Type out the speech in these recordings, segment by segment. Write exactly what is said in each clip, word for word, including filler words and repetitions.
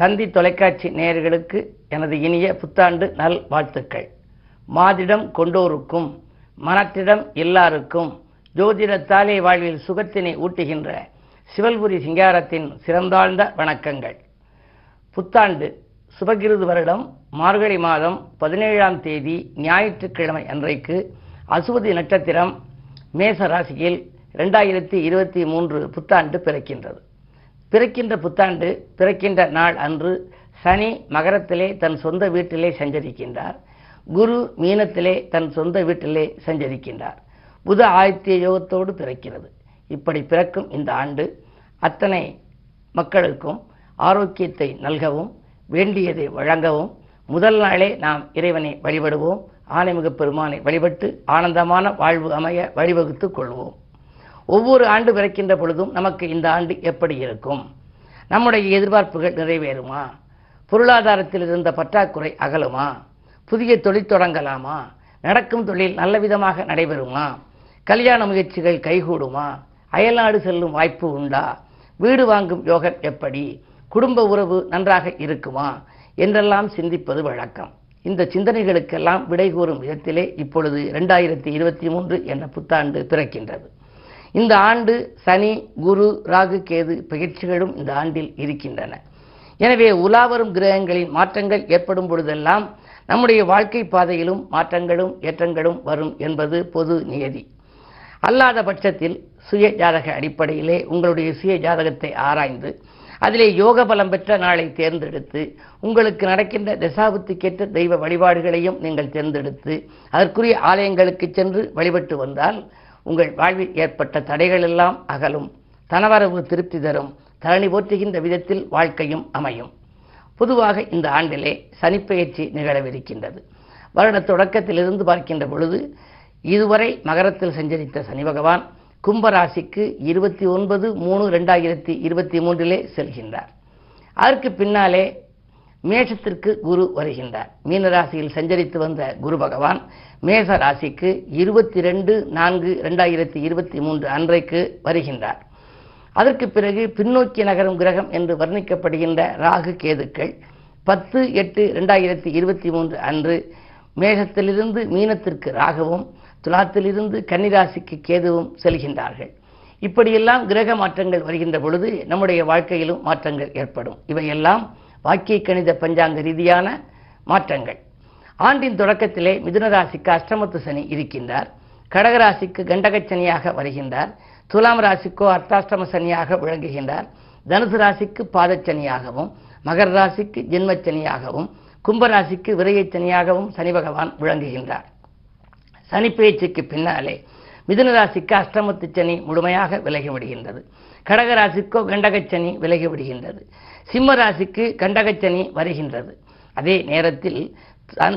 தந்தி தொலைக்காட்சி நேயர்களுக்கு எனது இனிய புத்தாண்டு நல் வாழ்த்துக்கள். மாதிடம் கொண்டோருக்கும் மனத்திடம் எல்லாருக்கும் ஜோதிடத்தாலே வாழ்வில் சுகத்தினை ஊட்டுகின்ற சிவல்புரி சிங்காரத்தின் சிறந்தாழ்ந்த வணக்கங்கள். புத்தாண்டு சுபகிருது வருடம் மார்கழி மாதம் பதினேழாம் தேதி ஞாயிற்றுக்கிழமை அன்றைக்கு அசுவதி நட்சத்திரம் மேச ராசியில் ரெண்டாயிரத்தி இருபத்தி மூன்று புத்தாண்டு பிறக்கின்றது. பிறக்கின்ற புத்தாண்டு பிறக்கின்ற நாள் அன்று சனி மகரத்திலே தன் சொந்த வீட்டிலே சஞ்சரிக்கின்றார். குரு மீனத்திலே தன் சொந்த வீட்டிலே சஞ்சரிக்கின்றார். புத ஆதித்ய யோகத்தோடு பிறக்கிறது. இப்படி பிறக்கும் இந்த ஆண்டு அத்தனை மக்களுக்கும் ஆரோக்கியத்தை நல்கவும் வேண்டியதை வழங்கவும் முதல் நாளே நாம் இறைவனை வழிபடுவோம். ஆனைமிகு பெருமானை வழிபட்டு ஆனந்தமான வாழ்வு அமைய வழிவகுத்து கொள்வோம். ஒவ்வொரு ஆண்டு பிறக்கின்ற பொழுதும் நமக்கு இந்த ஆண்டு எப்படி இருக்கும், நம்முடைய எதிர்பார்ப்புகள் நிறைவேறுமா, பொருளாதாரத்தில் இருந்த பற்றாக்குறை அகலுமா, புதிய தொழில் தொடங்கலாமா, நடக்கும் தொழில் நல்ல விதமாக நடைபெறுமா, கல்யாண முயற்சிகள் கைகூடுமா, அயல்நாடு செல்லும் வாய்ப்பு உண்டா, வீடு வாங்கும் யோகம் எப்படி, குடும்ப உறவு நன்றாக இருக்குமா என்றெல்லாம் சிந்திப்பது வழக்கம். இந்த சிந்தனைகளுக்கெல்லாம் விடை கூறும் விதத்திலே இப்பொழுது இரண்டாயிரத்தி இருபத்தி மூன்று என்ற புத்தாண்டு பிறக்கின்றது. இந்த ஆண்டு சனி குரு ராகு கேது பயிற்சிகளும் இந்த ஆண்டில் இருக்கின்றன. எனவே உலாவரும் கிரகங்களின் மாற்றங்கள் ஏற்படும் பொழுதெல்லாம் நம்முடைய வாழ்க்கை பாதையிலும் மாற்றங்களும் ஏற்றங்களும் வரும் என்பது பொது நியதி. அல்லாத பட்சத்தில் சுய ஜாதக அடிப்படையிலே உங்களுடைய சுய ஜாதகத்தை ஆராய்ந்து அதிலே யோக பலம் பெற்ற நாளை தேர்ந்தெடுத்து உங்களுக்கு நடக்கின்ற தசாபுத்திக்கேற்ற தெய்வ வழிபாடுகளையும் நீங்கள் தேர்ந்தெடுத்து அதற்குரிய ஆலயங்களுக்கு சென்று வழிபட்டு வந்தால் உங்கள் வாழ்வில் ஏற்பட்ட தடைகள் எல்லாம் அகலும், தனவரவு திருப்தி தரும், தரணி போற்றுகின்ற விதத்தில் வாழ்க்கையும் அமையும். பொதுவாக இந்த ஆண்டிலே சனிப்பெயர்ச்சி நிகழவிருக்கின்றது. வருட தொடக்கத்திலிருந்து பார்க்கின்ற பொழுது இதுவரை மகரத்தில் சஞ்சரித்த சனி பகவான் கும்பராசிக்கு இருபத்தி ஒன்பது மூணு ரெண்டாயிரத்தி இருபத்தி மூன்றிலே செல்கின்றார். அதற்கு பின்னாலே மேஷத்திற்கு குரு வருகின்றார். மீனராசியில் சஞ்சரித்து வந்த குரு பகவான் மேஷ ராசிக்கு இருபத்தி ரெண்டு நான்கு ரெண்டாயிரத்தி இருபத்தி மூன்று அன்றைக்கு வருகின்றார். அதற்கு பிறகு பின்னோக்கி நகரும் கிரகம் என்று வர்ணிக்கப்படுகின்ற ராகு கேதுக்கள் பத்து எட்டு ரெண்டாயிரத்தி இருபத்தி மூன்று அன்று மேஷத்திலிருந்து மீனத்திற்கு ராகுவும் துலாத்திலிருந்து கன்னிராசிக்கு கேதுவும் செல்கின்றார்கள். இப்படியெல்லாம் கிரக மாற்றங்கள் வருகின்ற பொழுது நம்முடைய வாழ்க்கையிலும் மாற்றங்கள் ஏற்படும். இவையெல்லாம் வாக்கிய கணித பஞ்சாங்க ரீதியான மாற்றங்கள். ஆண்டின் தொடக்கத்திலே மிதுனராசிக்கு அஷ்டமத்து சனி இருக்கின்றார். கடகராசிக்கு கண்டகச்சனியாக வருகின்றார். துலாம் ராசிக்கோ அர்த்தாஷ்டம சனியாக விளங்குகின்றார். தனுசு ராசிக்கு பாதச்சனியாகவும் மகர ராசிக்கு ஜென்மச்சனியாகவும் கும்பராசிக்கு விரையச்சனியாகவும் சனி பகவான் விளங்குகின்றார். சனிப்பெயர்ச்சிக்கு பின்னாலே மிதுனராசிக்கு அஷ்டமத்து சனி முழுமையாக விலகிவிடுகின்றது. கடகராசிக்கோ கண்டகச்சனி விலகிவிடுகின்றது. சிம்ம ராசிக்கு கண்டகச்சனி வருகின்றது. அதே நேரத்தில்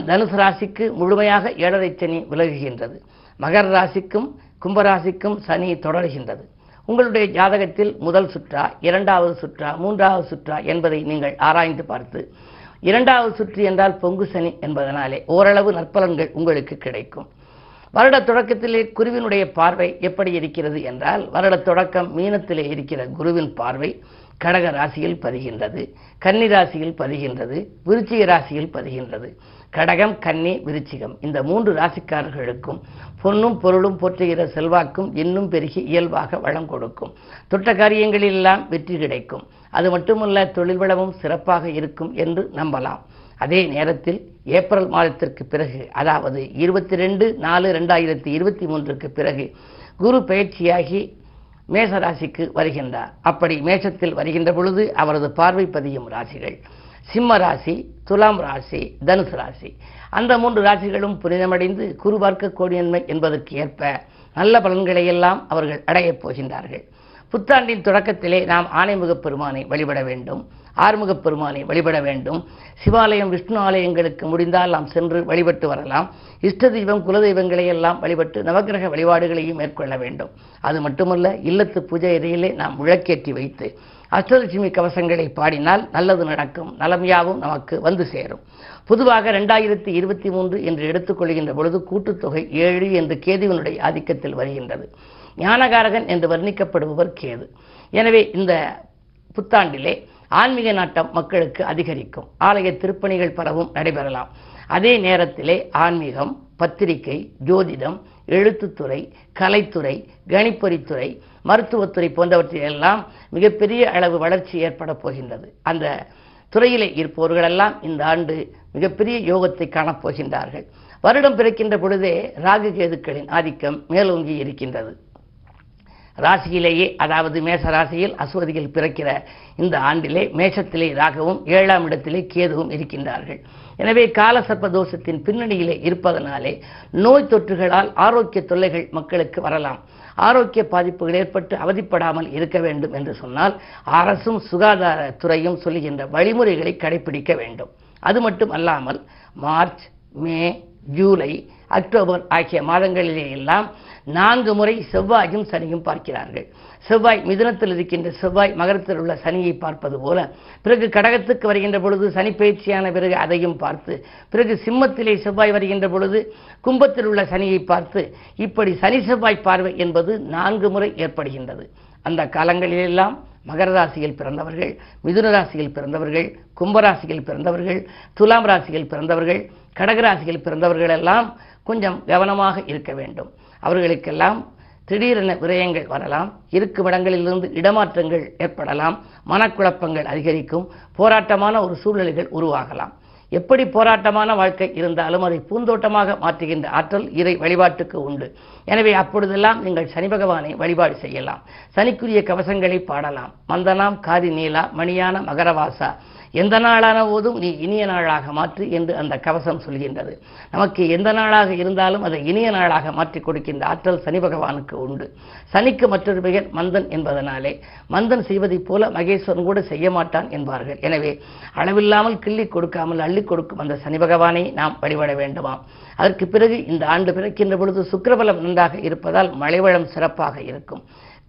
தனுசு ராசிக்கு முழுமையாக ஏழரை சனி விலகுகின்றது. மகர ராசிக்கும் கும்பராசிக்கும் சனி தொடர்கின்றது. உங்களுடைய ஜாதகத்தில் முதல் சுற்றா, இரண்டாவது சுற்றா, மூன்றாவது சுற்றா என்பதை நீங்கள் ஆராய்ந்து பார்த்து, இரண்டாவது சுற்று என்றால் பொங்கு சனி என்பதனாலே ஓரளவு நற்பலன்கள் உங்களுக்கு கிடைக்கும். வருட தொடக்கத்திலே குருவினுடைய பார்வை எப்படி இருக்கிறது என்றால், வருட தொடக்கம் மீனத்திலே இருக்கிற குருவின் பார்வை கடக ராசியில் பதிகின்றது, கன்னி ராசியில் பதிகின்றது, விருச்சிக ராசியில் பதிகின்றது. கடகம் கன்னி விருச்சிகம் இந்த மூன்று ராசிக்காரர்களுக்கும் பொன்னும் பொருளும் போற்றுகிற செல்வாக்கும் இன்னும் பெருகி இயல்பாக வளம் கொடுக்கும். தொட்ட காரியங்களிலெல்லாம் வெற்றி கிடைக்கும். அது மட்டுமல்ல, தொழில் வளமும் சிறப்பாக இருக்கும் என்று நம்பலாம். அதே நேரத்தில் ஏப்ரல் மாதத்திற்கு பிறகு, அதாவது இருபத்தி ரெண்டு நாலு ரெண்டாயிரத்தி இருபத்தி மூன்றுக்கு பிறகு குரு பயிற்சியாகி மேஷராசிக்கு வருகின்றார். அப்படி மேஷத்தில் வருகின்ற பொழுது அவரது பார்வை பதியும் ராசிகள் சிம்ம ராசி, துலாம் ராசி, தனுசு ராசி. அந்த மூன்று ராசிகளும் புனிதமடைந்து குரு பார்க்க கோடியன்மை என்பதற்கு ஏற்ப நல்ல பலன்களை எல்லாம் அவர்கள் அடையப் போகின்றார்கள். புத்தாண்டின் தொடக்கத்திலே நாம் ஆனைமுகப் பெருமானை வழிபட வேண்டும், ஆறுமுகப் பெருமானை வழிபட வேண்டும். சிவாலயம், விஷ்ணு ஆலயங்களுக்கு முடிந்தால் நாம் சென்று வழிபட்டு வரலாம். இஷ்ட தெய்வம், குலதெய்வங்களை எல்லாம் வழிபட்டு நவக்கிரக வழிபாடுகளையும் மேற்கொள்ள வேண்டும். அது மட்டுமல்ல, இல்லத்து பூஜை அறையிலே நாம் விளக்கேற்றி வைத்து அஷ்டலட்சுமி கவசங்களை பாடினால் நல்லது நடக்கும், நலம் யாவும் நமக்கு வந்து சேரும். பொதுவாக ரெண்டாயிரத்தி இருபத்தி மூன்று என்று எடுத்துக்கொள்கின்ற பொழுது கூட்டுத்தொகை ஏழு என்று கேதுவினுடைய ஆதிக்கத்தில் வருகின்றது. ஞானகாரகன் என்று வர்ணிக்கப்படுபவர் கேது. எனவே இந்த புத்தாண்டிலே ஆன்மீக நாட்டம் மக்களுக்கு அதிகரிக்கும். ஆலய திருப்பணிகள் பரவும் நடைபெறலாம். அதே நேரத்திலே ஆன்மீகம், பத்திரிகை, ஜோதிடம், எழுத்துத்துறை, கலைத்துறை, கணிப்பொறித்துறை, மருத்துவத்துறை போன்றவற்றிலெல்லாம் மிகப்பெரிய அளவு வளர்ச்சி ஏற்பட போகின்றது. அந்த துறையிலே இருப்பவர்களெல்லாம் இந்த ஆண்டு மிகப்பெரிய யோகத்தை காணப்போகின்றார்கள். வருடம் பிறக்கின்ற பொழுதே ராகுகேதுக்களின் ஆதிக்கம் மேலோங்கி இருக்கின்றது. ராசியிலேயே, அதாவது மேஷ ராசியில் அஸ்வதியில் பிறக்கிற இந்த ஆண்டிலே மேஷத்திலே ராகவும் ஏழாம் இடத்திலே கேதுவும் இருக்கின்றார்கள். எனவே காலசர்ப்ப தோஷத்தின் பின்னணியிலே இருப்பதனாலே நோய் தொற்றுகளால் ஆரோக்கிய தொல்லைகள் மக்களுக்கு வரலாம். ஆரோக்கிய பாதிப்புகள் ஏற்பட்டு அவதிப்படாமல் இருக்க வேண்டும் என்று சொன்னால் அரசும் சுகாதாரத்துறையும் சொல்லுகின்ற வழிமுறைகளை கடைபிடிக்க வேண்டும். அது மட்டும் அல்லாமல் மார்ச், மே, ஜூலை, அக்டோபர் ஆகிய மாதங்களிலே எல்லாம் நான்கு முறை செவ்வாயும் சனியும் பார்க்கிறார்கள். செவ்வாய் மிதுனத்தில் இருக்கின்ற செவ்வாய் மகரத்தில் உள்ள சனியை பார்ப்பது போல, பிறகு கடகத்துக்கு வருகின்ற பொழுது சனி பயிற்சியான பிறகு அதையும் பார்த்து, பிறகு சிம்மத்திலே செவ்வாய் வருகின்ற பொழுது கும்பத்தில் உள்ள சனியை பார்த்து, இப்படி சனி செவ்வாய் பார்வை என்பது நான்கு முறை ஏற்படுகின்றது. அந்த காலங்களிலெல்லாம் மகர ராசியில் பிறந்தவர்கள், மிதுன ராசியில் பிறந்தவர்கள், கும்பராசியில் பிறந்தவர்கள், துலாம் ராசியில் பிறந்தவர்கள், கடகராசியில் பிறந்தவர்களெல்லாம் கொஞ்சம் கவனமாக இருக்க வேண்டும். அவர்களுக்கெல்லாம் திடீரென விரயங்கள் வரலாம். இருக்கும் இடங்களிலிருந்து இடமாற்றங்கள் ஏற்படலாம். மனக்குழப்பங்கள் அதிகரிக்கும். போராட்டமான ஒரு சூழ்நிலைகள் உருவாகலாம். எப்படி போராட்டமான வாழ்க்கை இருந்தாலும் அதை பூந்தோட்டமாக மாற்றுகின்ற ஆற்றல் இறை வழிபாட்டுக்கு உண்டு. எனவே அப்பொழுதெல்லாம் நீங்கள் சனி பகவானை வழிபாடு செய்யலாம். சனிக்குரிய கவசங்களை பாடலாம். மந்தனாம் காதி நீலா மணியான மகரவாசா, எந்த நாளான போதும் நீ இனிய நாளாக மாற்று என்று அந்த கவசம் சொல்கின்றது. நமக்கு எந்த நாளாக இருந்தாலும் அதை இனிய நாளாக மாற்றிக் கொடுக்கின்ற ஆற்றல் சனி பகவானுக்கு உண்டு. சனிக்கு மற்றொரு பெயர் மந்தன் என்பதனாலே மந்தன் செய்வதைப் போல மகேஸ்வரன் கூட செய்ய மாட்டான் என்பார்கள். எனவே அளவில்லாமல் கிள்ளி கொடுக்காமல் அள்ளி கொடுக்கும் அந்த சனி பகவானை நாம் வழிபட வேண்டுமாம். அதற்கு பிறகு இந்த ஆண்டு பிறக்கின்ற பொழுது சுக்கிரபலம் நன்றாக இருப்பதால் மழைவளம் சிறப்பாக இருக்கும்.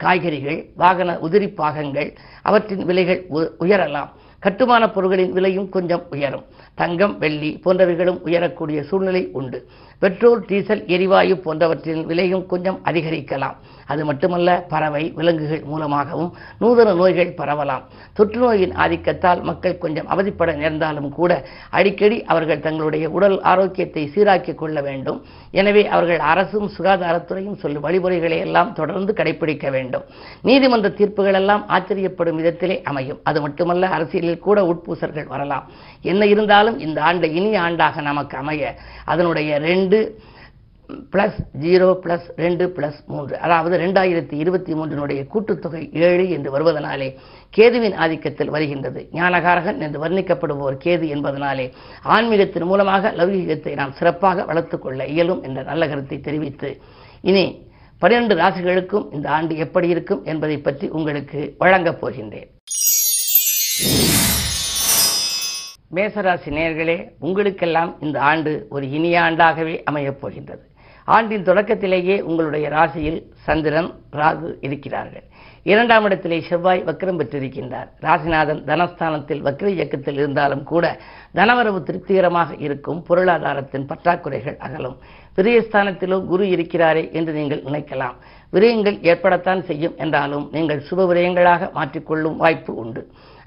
காய்கறிகள், வாகன உதிரி பாகங்கள் அவற்றின் விலைகள் உயரலாம். கட்டுமான பொருட்களின் விலையும் கொஞ்சம் உயரும். தங்கம், வெள்ளி போன்றவைகளும் உயரக்கூடிய சூழ்நிலை உண்டு. பெட்ரோல், டீசல், எரிவாயு போன்றவற்றின் விலையும் கொஞ்சம் அதிகரிக்கலாம். அது மட்டுமல்ல, பறவை விலங்குகள் மூலமாகவும் நூதன நோய்கள் பரவலாம். தொற்று நோயின் ஆதிக்கத்தால் மக்கள் கொஞ்சம் அவதிப்பட நேர்ந்தாலும் கூட அடிக்கடி அவர்கள் தங்களுடைய உடல் ஆரோக்கியத்தை சீராக்கிக் கொள்ள வேண்டும். எனவே அவர்கள் அரசும் சுகாதாரத்துறையும் சொல்லும் வழிமுறைகளை எல்லாம் தொடர்ந்து கடைபிடிக்க வேண்டும். நீதிமன்ற தீர்ப்புகளெல்லாம் ஆச்சரியப்படும் விதத்திலே அமையும். அது மட்டுமல்ல, அரசியலில் கூட உட்பூசல்கள் வரலாம். என்ன இருந்தாலும் இந்த ஆண்டு இனிய ஆண்டாக நமக்கு அமைய அதனுடைய ரெண்டு பிளஸ் ஜீரோ பிளஸ் ரெண்டு பிளஸ் மூன்று, அதாவது ரெண்டாயிரத்தி இருபத்தி மூன்றினுடைய கூட்டுத்தொகை ஏழு என்று வருவதனாலே கேதுவின் ஆதிக்கத்தில் வருகின்றது. ஞானகாரகன் என்று வர்ணிக்கப்படுவோர் கேது என்பதனாலே ஆன்மீகத்தின் மூலமாக லௌகீகத்தை நாம் சிறப்பாக வளர்த்து கொள்ள இயலும் என்ற நல்ல கருத்தை தெரிவித்து, இனி பனிரெண்டு ராசிகளுக்கும் இந்த ஆண்டு எப்படி இருக்கும் என்பதை பற்றி உங்களுக்கு வழங்கப் போகின்றேன். மேசராசி நேயர்களே, உங்களுக்கெல்லாம் இந்த ஆண்டு ஒரு இனிய ஆண்டாகவே அமையப் போகின்றது. ஆண்டின் தொடக்கத்திலேயே உங்களுடைய ராசியில் சந்திரன், ராகு இருக்கிறார்கள். இரண்டாம் இடத்திலே செவ்வாய் வக்ரம் பெற்றிருக்கின்றார். ராசிநாதன் தனஸ்தானத்தில் வக்ர இயக்கத்தில் இருந்தாலும் கூட தனவரவு திருப்திகரமாக இருக்கும். பொருளாதாரத்தின் பற்றாக்குறைகள் அகலும். விரயஸ்தானத்திலோ குரு இருக்கிறாரே என்று நீங்கள் நினைக்கலாம். விரயங்கள் ஏற்படத்தான் செய்யும். என்றாலும் நீங்கள் சுப விரயங்களாக மாற்றிக்கொள்ளும் வாய்ப்பு உண்டு.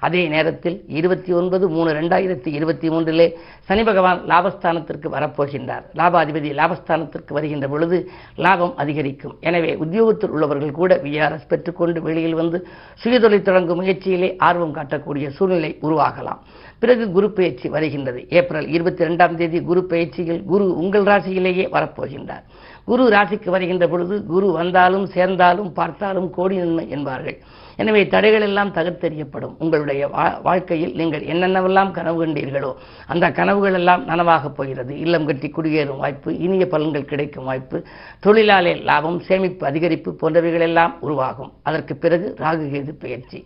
அதே நேரத்தில் இருபத்தி ஒன்பது மூணு ரெண்டாயிரத்தி இருபத்தி மூன்றிலே சனி பகவான் லாபஸ்தானத்திற்கு வரப்போகின்றார். லாபாதிபதி லாபஸ்தானத்திற்கு வருகின்ற பொழுது லாபம் அதிகரிக்கும். எனவே உத்தியோகத்தில் உள்ளவர்கள் கூட விஆர்எஸ் பெற்றுக்கொண்டு வெளியில் வந்து சுயதொழில் தொடங்கும் முயற்சியிலே ஆர்வம் காட்டக்கூடிய சூழ்நிலை உருவாகலாம். பிறகு குரு பயிற்சி வருகின்றது. ஏப்ரல் இருபத்தி இரண்டாம் தேதி குரு பயிற்சியில் குரு உங்கள் ராசியிலேயே வரப்போகின்றார். குரு ராசிக்கு வருகின்ற பொழுது குரு வந்தாலும் சேர்ந்தாலும் பார்த்தாலும் கோடி நன்மை என்பார்கள். எனவே தடைகள் எல்லாம் தகர்த்தெறியப்படும். உங்களுடைய வாழ்க்கையில் நீங்கள் என்னென்னவெல்லாம் கனவு கண்டீர்களோ அந்த கனவுகள் எல்லாம் நனவாகப் போகிறது. இல்லம் கட்டி குடியேறும் வாய்ப்பு, இனிய பலன்கள் கிடைக்கும் வாய்ப்பு, தொழிலாளி லாபம், சேமிப்பு அதிகரிப்பு போன்றவைகளெல்லாம் உருவாகும். அதற்கு பிறகு ராகுகேது பயிற்சி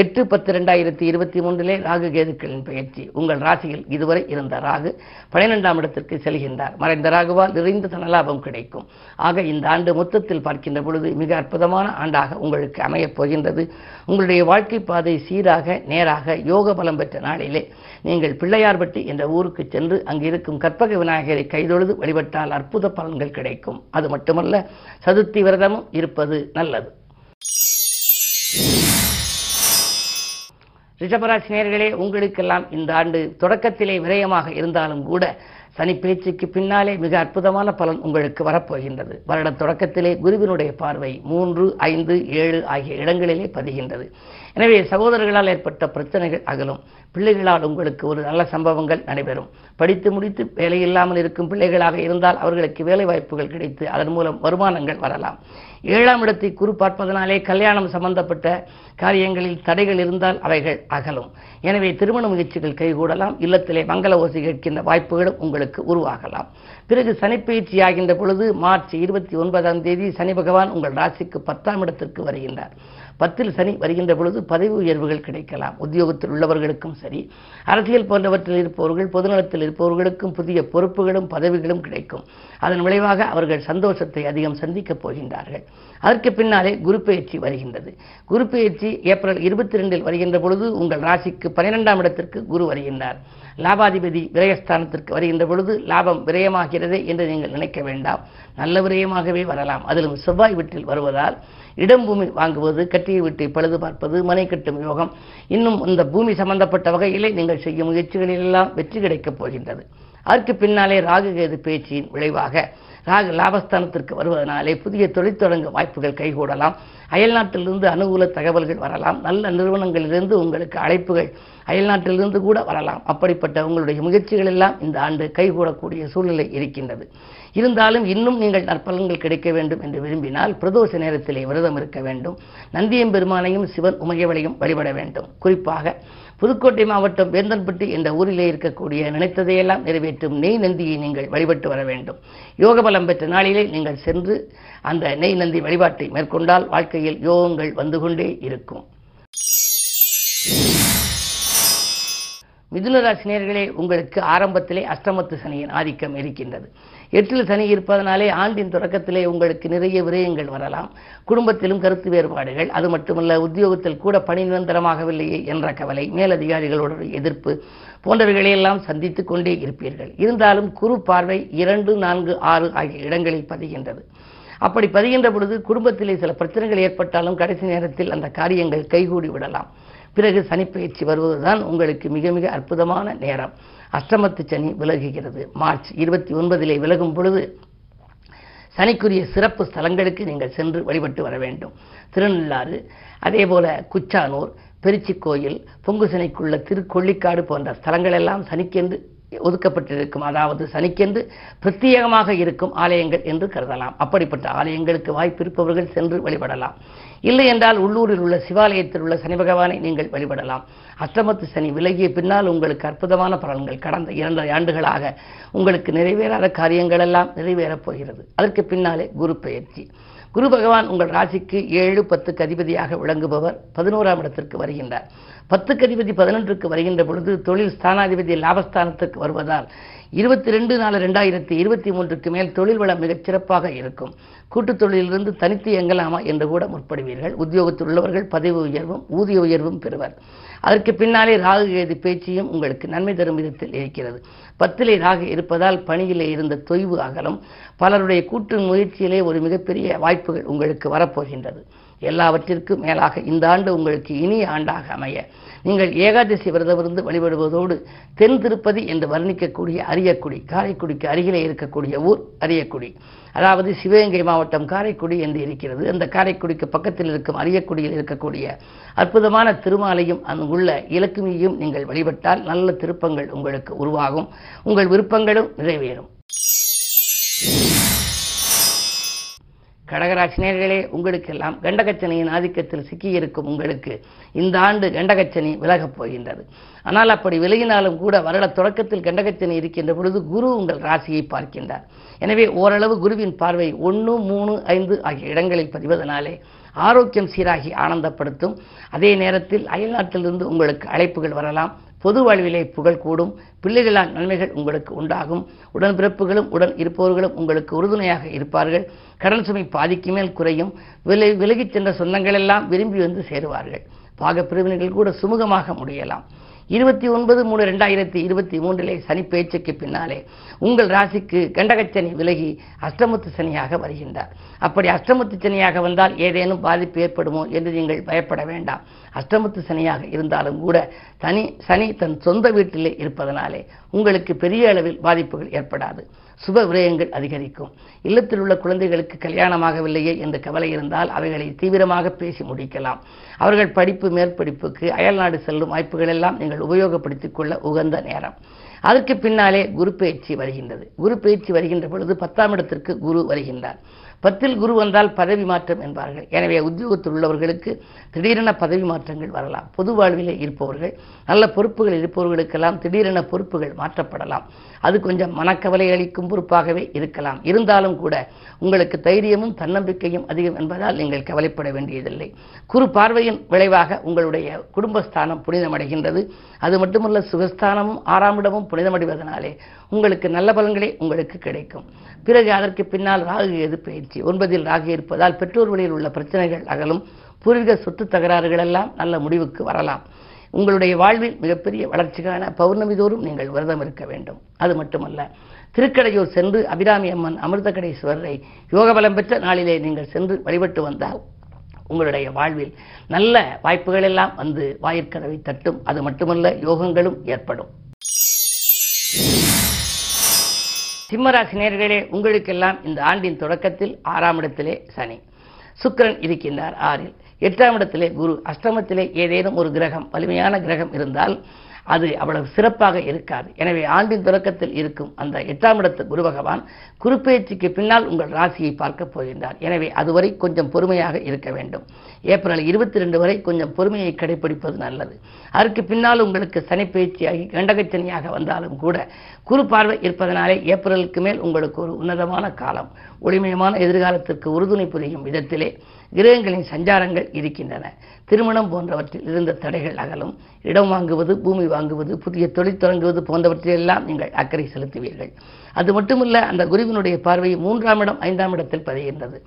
எட்டு பத்து ரெண்டாயிரத்தி இருபத்தி மூன்றிலே ராகு கேதுக்களின் பயிற்சி. உங்கள் ராசியில் இதுவரை இருந்த ராகு பனிரெண்டாம் இடத்திற்கு செல்கின்றார். மறைந்த ராகுவால் நிறைந்த தனலாபம் கிடைக்கும். ஆக இந்த ஆண்டு மொத்தத்தில் பார்க்கின்ற பொழுது மிக அற்புதமான ஆண்டாக உங்களுக்கு அமையப் போகின்றது. உங்களுடைய வாழ்க்கை பாதை சீராக நேராக யோக பலம் பெற்ற நாளிலே நீங்கள் பிள்ளையார்பட்டி என்ற ஊருக்கு சென்று அங்கிருக்கும் கற்பக விநாயகரை கைதொழுது வழிபட்டால் அற்புத பலன்கள் கிடைக்கும். அது மட்டுமல்ல, சதுர்த்தி விரதமும் இருப்பது நல்லது. ரிஷபராசி நேயர்களே, உங்களுக்கெல்லாம் இந்த ஆண்டு தொடக்கத்திலே விரயமாக இருந்தாலும் கூட சனி பேச்சுக்கு பின்னாலே மிக அற்புதமான பலன் உங்களுக்கு வரப்போகின்றது. வருட தொடக்கத்திலே குருவினுடைய பார்வை மூன்று ஐந்து ஏழு ஆகிய இடங்களிலே பதிகின்றது. எனவே சகோதரர்களால் ஏற்பட்ட பிரச்சனைகள் அகலும். பிள்ளைகளால் உங்களுக்கு ஒரு நல்ல சம்பவங்கள் நடைபெறும். படித்து முடித்து வேலை இல்லாமல் இருக்கும் பிள்ளைகளாக இருந்தால் அவர்களுக்கு வேலை வாய்ப்புகள் கிடைத்து அதன் மூலம் வருமானங்கள் வரலாம். ஏழாம் இடத்தை குரு பார்ப்பதனாலே கல்யாணம் சம்பந்தப்பட்ட காரியங்களில் தடைகள் இருந்தால் அவைகள் அகலும். எனவே திருமண முயற்சிகள் கைகூடலாம். இல்லத்திலே மங்கள ஓசை கேட்கின்ற வாய்ப்புகளும் உங்களுக்கு உருவாகலாம். பிறகு சனிப்பயிற்சியாகின்ற பொழுது மார்ச் இருபத்தி ஒன்பதாம் தேதி சனி பகவான் உங்கள் ராசிக்கு பத்தாம் இடத்திற்கு வருகின்றார். பத்தில் சனி வருகின்ற பொழுது பதவி உயர்வுகள் கிடைக்கலாம். உத்தியோகத்தில் உள்ளவர்களுக்கும் சரி, அரசியல் போன்றவற்றில் இருப்பவர்கள், பொதுநலத்தில் இருப்பவர்களுக்கும் புதிய பொறுப்புகளும் பதவிகளும் கிடைக்கும். அதன் விளைவாக அவர்கள் சந்தோஷத்தை அதிகம் சந்திக்கப் போகின்றார்கள். அதற்கு பின்னாலே குரு பெயர்ச்சி வருகின்றது. குரு பெயர்ச்சி ஏப்ரல் இருபத்தி ரெண்டில் வருகின்ற பொழுது உங்கள் ராசிக்கு பனிரெண்டாம் இடத்திற்கு குரு வருகின்றார். லாபாதிபதி விரயஸ்தானத்திற்கு வருகின்ற பொழுது லாபம் விரயமாகிறதே என்று நீங்கள் நினைக்க வேண்டாம். நல்ல விரயமாகவே வரலாம். அதிலும் செவ்வாய் வீட்டில் வருவதால் இடம் பூமி வாங்குவது, கட்டிய வீட்டை பழுது பார்ப்பது, மனை கட்டும் யோகம், இன்னும் இந்த பூமி சம்பந்தப்பட்ட வகையிலே நீங்கள் செய்யும் முயற்சிகளிலெல்லாம் வெற்றி கிடைக்கப் போகின்றது. அதற்கு பின்னாலே ராகுகேது பேச்சியின் விளைவாக ராகு லாபஸ்தானத்திற்கு வருவதனாலே புதிய தொழில் தொடங்க வாய்ப்புகள் கைகூடலாம். அயல்நாட்டிலிருந்து அனுகூல தகவல்கள் வரலாம். நல்ல நிறுவனங்களிலிருந்து உங்களுக்கு அழைப்புகள் அயல்நாட்டிலிருந்து கூட வரலாம். அப்படிப்பட்ட உங்களுடைய முயற்சிகள் எல்லாம் இந்த ஆண்டு கைகூடக்கூடிய சூழ்நிலை இருக்கின்றது. இருந்தாலும் இன்னும் நீங்கள் நற்பலன்கள் கிடைக்க வேண்டும் என்று விரும்பினால் பிரதோஷ நேரத்திலே விரதம் இருக்க வேண்டும். நந்தியம் பெருமானையும் சிவன் உமையவளையும் வழிபட வேண்டும். குறிப்பாக புதுக்கோட்டை மாவட்டம் வேந்தன்பட்டி என்ற ஊரிலே இருக்கக்கூடிய நினைத்ததையெல்லாம் நிறைவேற்றும் நெய் நந்தியை நீங்கள் வழிபட்டு வர வேண்டும். யோக பலம் பெற்ற நாளிலே நீங்கள் சென்று அந்த நெய் நந்தி வழிபாட்டை மேற்கொண்டால் வாழ்க்கையில் யோகங்கள் வந்து கொண்டே இருக்கும். மிதுன ராசி நேயர்களே, உங்களுக்கு ஆரம்பத்திலே அஷ்டமத்து சனியின் ஆதிக்கம் இருக்கின்றது. எட்டில் சனி இருப்பதனாலே ஆண்டின் தொடக்கத்திலே உங்களுக்கு நிறைய விரயங்கள் வரலாம். குடும்பத்திலும் கருத்து வேறுபாடுகள், அது மட்டுமல்ல உத்தியோகத்தில் கூட பணி நிரந்தரமாகவில்லையே என்ற கவலை, மேலதிகாரிகளோட எதிர்ப்பு போன்றவைகளையெல்லாம் சந்தித்துக் கொண்டே இருப்பீர்கள். இருந்தாலும் குரு பார்வை இரண்டு நான்கு ஆறு ஆகிய இடங்களில் பதிகின்றது. அப்படி பதிகின்ற பொழுது குடும்பத்திலே சில பிரச்சனைகள் ஏற்பட்டாலும் கடைசி நேரத்தில் அந்த காரியங்கள் கைகூடி விடலாம். பிறகு சனிப்பயிற்சி வருவதுதான் உங்களுக்கு மிக மிக அற்புதமான நேரம். அஷ்டமத்து சனி விலகுகிறது. மார்ச் இருபத்தி ஒன்பதிலே விலகும் பொழுது சனிக்குரிய சிறப்பு ஸ்தலங்களுக்கு நீங்கள் சென்று வழிபட்டு வர வேண்டும். திருநள்ளாறு, அதேபோல குச்சானூர், பெருச்சிக்கோயில், பொங்கு சனிக்குள்ள திருக்கொள்ளிக்காடு போன்ற ஸ்தலங்கள் எல்லாம் சனிக்கென்று ஒதுக்கப்பட்டிருக்கும். அதாவது சனிக்கென்று பிரத்யேகமாக இருக்கும் ஆலயங்கள் என்று கருதலாம். அப்படிப்பட்ட ஆலயங்களுக்கு வாய்ப்பிருப்பவர்கள் சென்று வழிபடலாம். இல்லை என்றால் உள்ளூரில் உள்ள சிவாலயத்தில் உள்ள சனி பகவானை நீங்கள் வழிபடலாம். அஷ்டமத்து சனி விலகிய பின்னால் உங்களுக்கு அற்புதமான பலன்கள். கடந்த இரண்டரை ஆண்டுகளாக உங்களுக்கு நிறைவேறாத காரியங்களெல்லாம் நிறைவேறப் போகிறது. அதற்கு பின்னாலே குரு பெயர்ச்சி. குரு பகவான் உங்கள் ராசிக்கு ஏழு பத்துக்கு அதிபதியாக விளங்குபவர் பதினோராம் இடத்திற்கு வருகின்றார். பத்துக்கு அதிபதி பதினொன்றுக்கு வருகின்ற பொழுது தொழில் ஸ்தானாதிபதி லாபஸ்தானத்திற்கு வருவதால் இருபத்தி ரெண்டு நாலு ரெண்டாயிரத்தி இருபத்தி மூன்றுக்கு மேல் தொழில் வளம் மிகச் சிறப்பாக இருக்கும். கூட்டுத் தொழிலிருந்து தனித்து எங்கலாமா என்று கூட முற்படுவீர்கள். உத்தியோகத்தில் உள்ளவர்கள் பதவி உயர்வும் ஊதிய உயர்வும் பெறுவர். அதற்கு பின்னாலே ராகு கேது பேச்சியும் உங்களுக்கு நன்மை தரும் விதத்தில் இருக்கிறது. பத்திலே ராகு இருப்பதால் பணியிலே இருந்த தொய்வு அகலும். பலருடைய கூட்டு முயற்சியிலே ஒரு மிகப்பெரிய வாய்ப்புகள் உங்களுக்கு வரப்போகின்றது. எல்லாவற்றிற்கும் மேலாக இந்த ஆண்டு உங்களுக்கு இனிய ஆண்டாக அமைய நீங்கள் ஏகாதசி விரதமிருந்து வழிபடுவதோடு தென் திருப்பதி என்று வர்ணிக்கக்கூடிய அரியக்குடி, காரைக்குடிக்கு அருகிலே இருக்கக்கூடிய ஊர் அரியக்குடி, அதாவது சிவகங்கை மாவட்டம் காரைக்குடி என்று இருக்கிறது. அந்த காரைக்குடிக்கு பக்கத்தில் இருக்கும் அரியக்குடியில் இருக்கக்கூடிய அற்புதமான திருமாலையும் அங்குள்ள இலக்குமியையும் நீங்கள் வழிபட்டால் நல்ல திருப்பங்கள் உங்களுக்கு உருவாகும். உங்கள் விருப்பங்களும் நிறைவேறும். கடகராசி நேயர்களே, உங்களுக்கெல்லாம் கண்டகச்சனியின் ஆதிக்கத்தில் சிக்கியிருக்கும் உங்களுக்கு இந்த ஆண்டு கண்டகச்சனி விலகப் போகின்றது. ஆனால் அப்படி விலகினாலும் கூட வருட தொடக்கத்தில் கண்டகச்சனி இருக்கின்ற பொழுது குரு உங்கள் ராசியை பார்க்கின்றார். எனவே ஓரளவு குருவின் பார்வை ஒன்று மூணு ஐந்து ஆகிய இடங்களில் பதிவதனாலே ஆரோக்கியம் சீராகி ஆனந்தப்படுத்தும். அதே நேரத்தில் அயல்நாட்டிலிருந்து உங்களுக்கு அழைப்புகள் வரலாம். பொது வாழ்விலே புகழ் கூடும். பிள்ளைகளால் நன்மைகள் உங்களுக்கு உண்டாகும். உடன்பிறப்புகளும் உடன் இருப்பவர்களும் உங்களுக்கு உறுதுணையாக இருப்பார்கள். கடன் சுமை பாதிக்கு மேல் குறையும். விலை விலகிச் சென்ற சொந்தங்களெல்லாம் விரும்பி வந்து சேருவார்கள். பாகப்பிரிவினைகள் கூட சுமூகமாக முடியலாம். இருபத்தி ஒன்பது மூணு ரெண்டாயிரத்தி இருபத்தி மூன்றிலே சனி பேச்சுக்கு பின்னாலே உங்கள் ராசிக்கு கண்டகச்சனி விலகி அஷ்டமத்து சனியாக வருகின்றார். அப்படி அஷ்டமத்து சனியாக வந்தால் ஏதேனும் பாதிப்பு ஏற்படுமோ என்று நீங்கள் பயப்பட வேண்டாம். அஷ்டமத்து சனியாக இருந்தாலும் கூட சனி சனி தன் சொந்த வீட்டிலே இருப்பதனாலே உங்களுக்கு பெரிய அளவில் பாதிப்புகள் ஏற்படாது. சுப விரயங்கள் அதிகரிக்கும். இல்லத்தில் உள்ள குழந்தைகளுக்கு கல்யாணமாகவில்லையே என்று கவலை இருந்தால் அவைகளை தீவிரமாக பேசி முடிக்கலாம். அவர்கள் படிப்பு மேற்படிப்புக்கு அயல்நாடு செல்லும் வாய்ப்புகள் எல்லாம் நீங்கள் உபயோகப்படுத்திக் கொள்ள உகந்த நேரம். அதற்கு பின்னாலே குரு பயிற்சி வருகின்றது. குரு பயிற்சி வருகின்ற பொழுது பத்தாம் இடத்திற்கு குரு வருகின்றார். பத்தில் குரு வந்தால் பதவி மாற்றம் என்பார்கள். எனவே உத்தியோகத்தில் உள்ளவர்களுக்கு திடீரென பதவி மாற்றங்கள் வரலாம். பொது வாழ்விலே இருப்பவர்கள், நல்ல பொறுப்புகள் இருப்பவர்களுக்கெல்லாம் திடீரென பொறுப்புகள் மாற்றப்படலாம். அது கொஞ்சம் மனக்கவலை அளிக்கும் பொறுப்பாகவே இருக்கலாம். இருந்தாலும் கூட உங்களுக்கு தைரியமும் தன்னம்பிக்கையும் அதிகம் என்பதால் நீங்கள் கவலைப்பட வேண்டியதில்லை. குரு பார்வையின் விளைவாக உங்களுடைய குடும்பஸ்தானம் புனிதமடைகின்றது. அது மட்டுமல்ல, சுகஸ்தானமும் ஆறாம் இடமும் புனிதமடைவதனாலே உங்களுக்கு நல்ல பலன்களே உங்களுக்கு கிடைக்கும். பிறகு அதற்கு பின்னால் ராகு எது பயிற்சி. ஒன்பதில் ராகு இருப்பதால் பெற்றோர் வழியில் உள்ள பிரச்சனைகள் அகலும். பூர்வீக சொத்து தகராறுகள் எல்லாம் நல்ல முடிவுக்கு வரலாம். உங்களுடைய வாழ்வில் மிகப்பெரிய வளர்ச்சிக்கான பௌர்ணமி தோறும் நீங்கள் விரதம் இருக்க வேண்டும். அது மட்டுமல்ல, திருக்கடையூர் சென்று அபிராமி அம்மன் அமிர்தகடேஸ்வரரை யோகபலம் பெற்ற நாளிலே நீங்கள் சென்று வழிபட்டு வந்தால் உங்களுடைய வாழ்வில் நல்ல வாய்ப்புகள் எல்லாம் வந்து வாயிற்கதவை தட்டும். அது மட்டுமல்ல, யோகங்களும் ஏற்படும். சிம்மராசி நேயர்களே, உங்களுக்கெல்லாம் இந்த ஆண்டின் தொடக்கத்தில் ஆறாம் இடத்திலே சனி சுக்கிரன் இருக்கின்றார். ஆறில் எட்டாம் இடத்திலே குரு, அஷ்டமத்திலே ஏதேனும் ஒரு கிரகம் வலிமையான கிரகம் இருந்தால் அது அவ்வளவு சிறப்பாக இருக்காது. எனவே ஆண்டின் தொடக்கத்தில் இருக்கும் அந்த எட்டாம் இடத்து குரு பகவான் குருப்பெயர்ச்சிக்கு பின்னால் உங்கள் ராசியை பார்க்க போகின்றார். எனவே அதுவரை கொஞ்சம் பொறுமையாக இருக்க வேண்டும். ஏப்ரல் இருபத்தி ரெண்டு வரை கொஞ்சம் பொறுமையை கடைபிடிப்பது நல்லது. அதற்கு பின்னால் உங்களுக்கு சனிப்பெயர்ச்சியாகி கண்டகச்சனியாக வந்தாலும் கூட குரு பார்வை இருப்பதனாலே ஏப்ரலுக்கு மேல் உங்களுக்கு ஒரு உன்னதமான காலம், ஒளிமயமான எதிர்காலத்திற்கு உறுதுணை புரியும் விதத்திலே கிரகங்களின் சஞ்சாரங்கள் இருக்கின்றன. திருமணம் போன்றவற்றில் இருந்த தடைகள் அகலும். இடம் வாங்குவது, பூமி வாங்குவது, புதிய தொழில் தொடங்குவது போன்றவற்றிலெல்லாம் நீங்கள் அக்கறை செலுத்துவீர்கள். அது மட்டுமல்ல, அந்த குருவினுடைய பார்வை மூன்றாம் இடம் ஐந்தாம் இடத்தில் பதிகின்றது.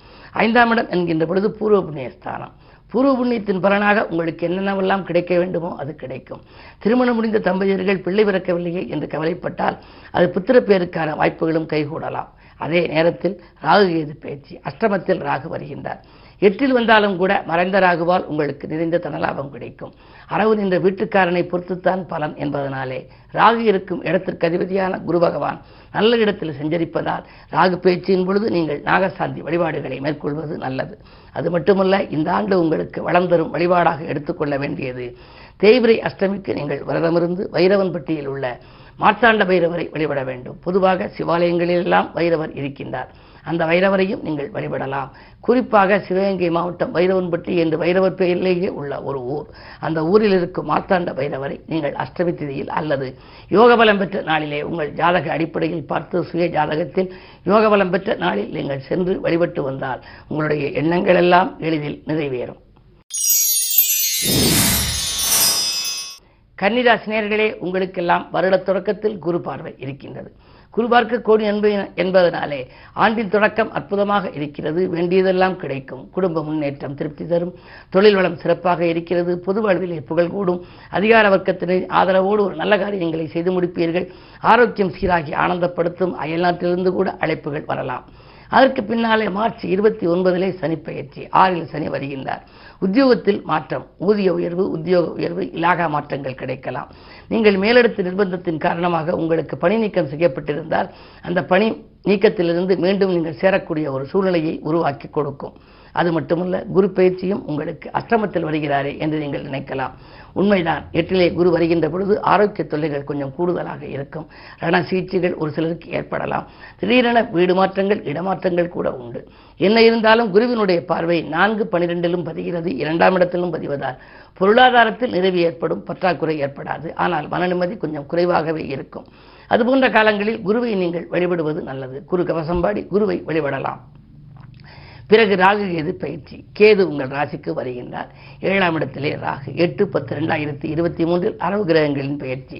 ஐந்தாம் இடம் என்கின்ற பொழுது பூர்வ புண்ணிய ஸ்தானம். பூர்வ புண்ணியத்தின் பலனாக உங்களுக்கு என்னென்னவெல்லாம் கிடைக்க வேண்டுமோ அது கிடைக்கும். திருமணம் முடிந்த தம்பதியர்கள் பிள்ளை பிறக்கவில்லையே என்று கவலைப்பட்டால் அது புத்திர பேருக்கான வாய்ப்புகளும் கைகூடலாம். அதே நேரத்தில் ராகு கேது பயிற்சி, அஷ்டமத்தில் ராகு வருகின்றார். எட்டில் வந்தாலும் கூட மறைந்த ராகுவால் உங்களுக்கு நிறைந்த தனலாபம் கிடைக்கும். அரவு நின்ற வீட்டுக்காரனை பொறுத்துத்தான் பலன் என்பதனாலே ராகு இருக்கும் இடத்திற்கு அதிபதியான குரு பகவான் நல்ல இடத்தில் சஞ்சரிப்பதால் ராகு பேச்சின் பொழுது நீங்கள் நாகசாந்தி வழிபாடுகளை மேற்கொள்வது நல்லது. அது மட்டுமல்ல, இந்த ஆண்டு உங்களுக்கு வளம் தரும் வழிபாடாக எடுத்துக்கொள்ள வேண்டியது தேய்பிரை அஷ்டமிக்கு நீங்கள் விரதமிருந்து வைரவன்பட்டியில் உள்ள மார்த்தாண்ட பைரவரை வழிபட வேண்டும். பொதுவாக சிவாலயங்களிலெல்லாம் பைரவர் இருக்கின்றார். அந்த வைரவரையும் நீங்கள் வழிபடலாம். குறிப்பாக சிவகங்கை மாவட்டம் வைரவன்பட்டி என்று வைரவர் பெயரிலேயே உள்ள ஒரு ஊர். அந்த ஊரில் இருக்கும் மார்த்தாண்ட வைரவரை நீங்கள் அஷ்டமி திதியில் அல்லது யோகபலம் பெற்ற நாளிலே உங்கள் ஜாதக அடிப்படையில் பார்த்து சுய ஜாதகத்தில் யோகபலம் பெற்ற நாளில் நீங்கள் சென்று வழிபட்டு வந்தால் உங்களுடைய எண்ணங்கள் எல்லாம் எளிதில் நிறைவேறும். கன்னிராசி நேயர்களே, உங்களுக்கெல்லாம் வருட தொடக்கத்தில் குரு பார்வை இருக்கின்றது. குருபார்க்க கோடி அன்பு என்பதனாலே ஆண்டின் தொடக்கம் அற்புதமாக இருக்கிறது. வேண்டியதெல்லாம் கிடைக்கும். குடும்ப முன்னேற்றம் திருப்தி தரும். தொழில் வளம் சிறப்பாக இருக்கிறது. பொது வாழ்விலே புகழ் கூடும். அதிகார வர்க்கத்தினர் ஆதரவோடு ஒரு நல்ல காரியங்களை செய்து முடிப்பீர்கள். ஆரோக்கியம் சீராகி ஆனந்தப்படுத்தும். அயல்நாட்டிலிருந்து கூட அழைப்புகள் வரலாம். அதற்கு பின்னாலே மார்ச் இருபத்தி ஒன்பதிலே சனி பயிற்சி, ஆறில் சனி வருகின்றார். உத்தியோகத்தில் மாற்றம், ஊதிய உயர்வு, உத்தியோக உயர்வு, இலாகா மாற்றங்கள் கிடைக்கலாம். நீங்கள் மேலெடுத்த நிர்பந்தத்தின் காரணமாக உங்களுக்கு பணி நீக்கம் செய்யப்பட்டிருந்தால் அந்த பணி நீக்கத்திலிருந்து மீண்டும் நீங்கள் சேரக்கூடிய ஒரு சூழ்நிலையை உருவாக்கி கொடுக்கும். அது மட்டுமல்ல, குரு பயிற்சியும் உங்களுக்கு அஷ்டமத்தில் வருகிறாரே என்று நீங்கள் நினைக்கலாம். உண்மைதான், எட்டிலே குரு வருகின்ற பொழுது ஆரோக்கிய தொல்லைகள் கொஞ்சம் கூடுதலாக இருக்கும். ரண சீழ்ச்சிகள் ஒரு சிலருக்கு ஏற்படலாம். திடீரென வீடு மாற்றங்கள், இடமாற்றங்கள் கூட உண்டு. என்ன இருந்தாலும் குருவினுடைய பார்வை நான்கு பனிரெண்டிலும் பதிகிறது. இரண்டாம் இடத்திலும் பதிவதால் பொருளாதாரத்தில் நிறைவு ஏற்படும். பற்றாக்குறை ஏற்படாது. ஆனால் மனநிம்மதி கொஞ்சம் குறைவாகவே இருக்கும். அதுபோன்ற காலங்களில் குருவை நீங்கள் வழிபடுவது நல்லது. குரு கவசம் பாடி குருவை வழிபடலாம். பிறகு ராகு கேது பயிற்சி. கேது உங்கள் ராசிக்கு வருகின்றார். ஏழாம் இடத்திலே ராகு. எட்டு பத்து ரெண்டாயிரத்தி இருபத்தி மூன்றில் அரவு கிரகங்களின் பயிற்சி.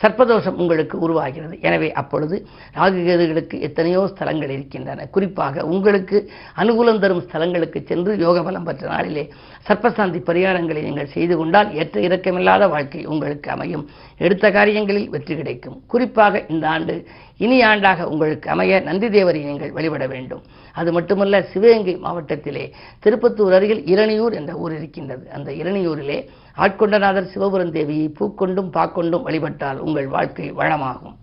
சர்ப்பதோஷம் உங்களுக்கு உருவாகிறது. எனவே அப்பொழுது ராகுகேதுகளுக்கு எத்தனையோ ஸ்தலங்கள் இருக்கின்றன. குறிப்பாக உங்களுக்கு அனுகூலம் தரும் ஸ்தலங்களுக்கு சென்று யோக பலம் பெற்ற நாளிலே சர்ப்பசாந்தி பரிகாரங்களை நீங்கள் செய்து கொண்டால் ஏற்ற இறக்கமில்லாத வாழ்க்கை உங்களுக்கு அமையும். எடுத்த காரியங்களில் வெற்றி கிடைக்கும். குறிப்பாக இந்த ஆண்டு இனி ஆண்டாக உங்களுக்கு அமைய நந்தி தேவரை நீங்கள் வழிபட வேண்டும். அது மட்டுமல்ல, சிவகங்கை மாவட்டத்திலே திருப்பத்தூர் அருகில் இரணியூர் என்ற ஊர் இருக்கின்றது. அந்த இரணியூரிலே ஆட்கொண்டநாதர் சிவபுரம் தேவியை பூக்கொண்டும் பாக்கொண்டும் வழிபட்டால் உங்கள் வாழ்க்கை வளமாகும்.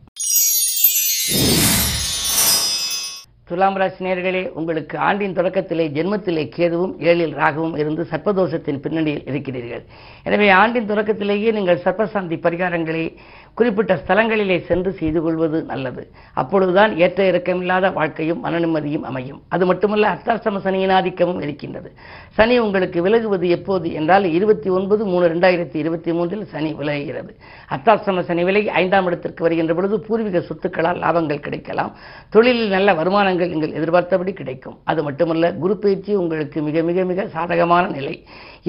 துலாம் ராசி நேயர்களே, உங்களுக்கு ஆண்டின் தொடக்கத்திலே ஜென்மத்திலே கேதுவும் ஏழில் ராகுவும் இருந்து சர்ப்பதோஷத்தின் பின்னணியில் இருக்கிறீர்கள். எனவே ஆண்டின் தொடக்கத்திலேயே நீங்கள் சர்ப்பசாந்தி பரிகாரங்களை குறிப்பிட்ட ஸ்தலங்களிலே சென்று செய்து கொள்வது நல்லது. அப்பொழுதுதான் ஏற்ற இறக்கமில்லாத வாழ்க்கையும் மனநிம்மதியும் அமையும். அது மட்டுமல்ல, அர்த்தாஷ்டம சனியின் ஆதிக்கமும் இருக்கின்றது. சனி உங்களுக்கு விலகுவது எப்போது என்றால் இருபத்தி ஒன்பது மூணு ரெண்டாயிரத்தி இருபத்தி மூன்றில் சனி விலகுகிறது. அர்த்தாஷ்டம சனி விலகி ஐந்தாம் இடத்திற்கு வருகின்ற பொழுது பூர்வீக சொத்துக்களால் லாபங்கள் கிடைக்கலாம். தொழிலில் நல்ல வருமானங்கள் நீங்கள் எதிர்பார்த்தபடி கிடைக்கும். அது மட்டுமல்ல, குரு பயிற்சி உங்களுக்கு மிக மிக மிக சாதகமான நிலை.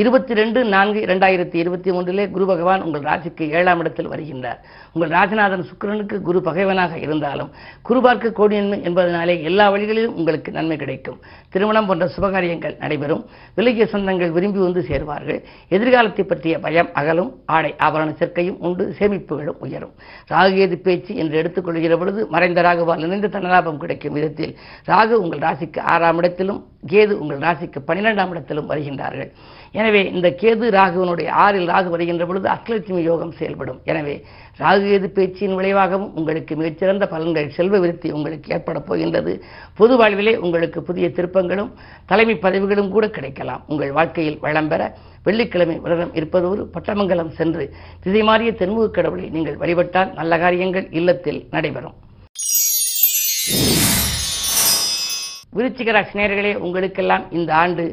இருபத்தி ரெண்டு நான்கு இரண்டாயிரத்தி இருபத்தி மூன்றிலே குரு பகவான் உங்கள் ராசிக்கு ஏழாம் இடத்தில் வருகின்றார். உங்கள் ராஜநாதன் சுக்கிரனுக்கு குரு பகைவனாக இருந்தாலும் குரு பார்க்க கோடி நன்மை என்பதனாலே எல்லா வழிகளிலும் உங்களுக்கு நன்மை கிடைக்கும். திருமணம் போன்ற சுபகாரியங்கள் நடைபெறும். விலகிய சொந்தங்கள் விரும்பி வந்து சேர்வார்கள். எதிர்காலத்தை பற்றிய பயம் அகலும். ஆடை ஆபரண சேர்க்கையும் உண்டு. சேமிப்புகளும் உயரும். ராகுகேது பேச்சு என்று எடுத்துக்கொள்கிற பொழுது மறைந்த ராகுவால் நிறைந்த தனலாபம் கிடைக்கும் விதத்தில் ராகு உங்கள் ராசிக்கு ஆறாம் இடத்திலும் கேது உங்கள் ராசிக்கு பன்னிரெண்டாம் இடத்திலும் வருகின்றார்கள். எனவே இந்த கேது ராகுவனுடைய ஆறில் ராகு வருகின்ற பொழுது அஷ்டலட்சுமி யோகம் செயல்படும். எனவே ராகு கேது பேச்சின் விளைவாகவும் உங்களுக்கு மிகச்சிறந்த பலன்கள், செல்வ விருத்தி உங்களுக்கு ஏற்பட போகின்றது. பொது வாழ்விலே உங்களுக்கு புதிய திருப்பங்களும் தலைமை பதவிகளும் கூட கிடைக்கலாம். உங்கள் வாழ்க்கையில் வளம் பெற வெள்ளிக்கிழமை விரதம் இருப்பதோடு பட்டமங்கலம் சென்று திசை மாறிய தென்முக கடவுளை நீங்கள் வழிபட்டால் நல்ல காரியங்கள் இல்லத்தில் நடைபெறும். விருச்சிக ராசி நேயர்களே, உங்களுக்கெல்லாம் இந்த ஆண்டு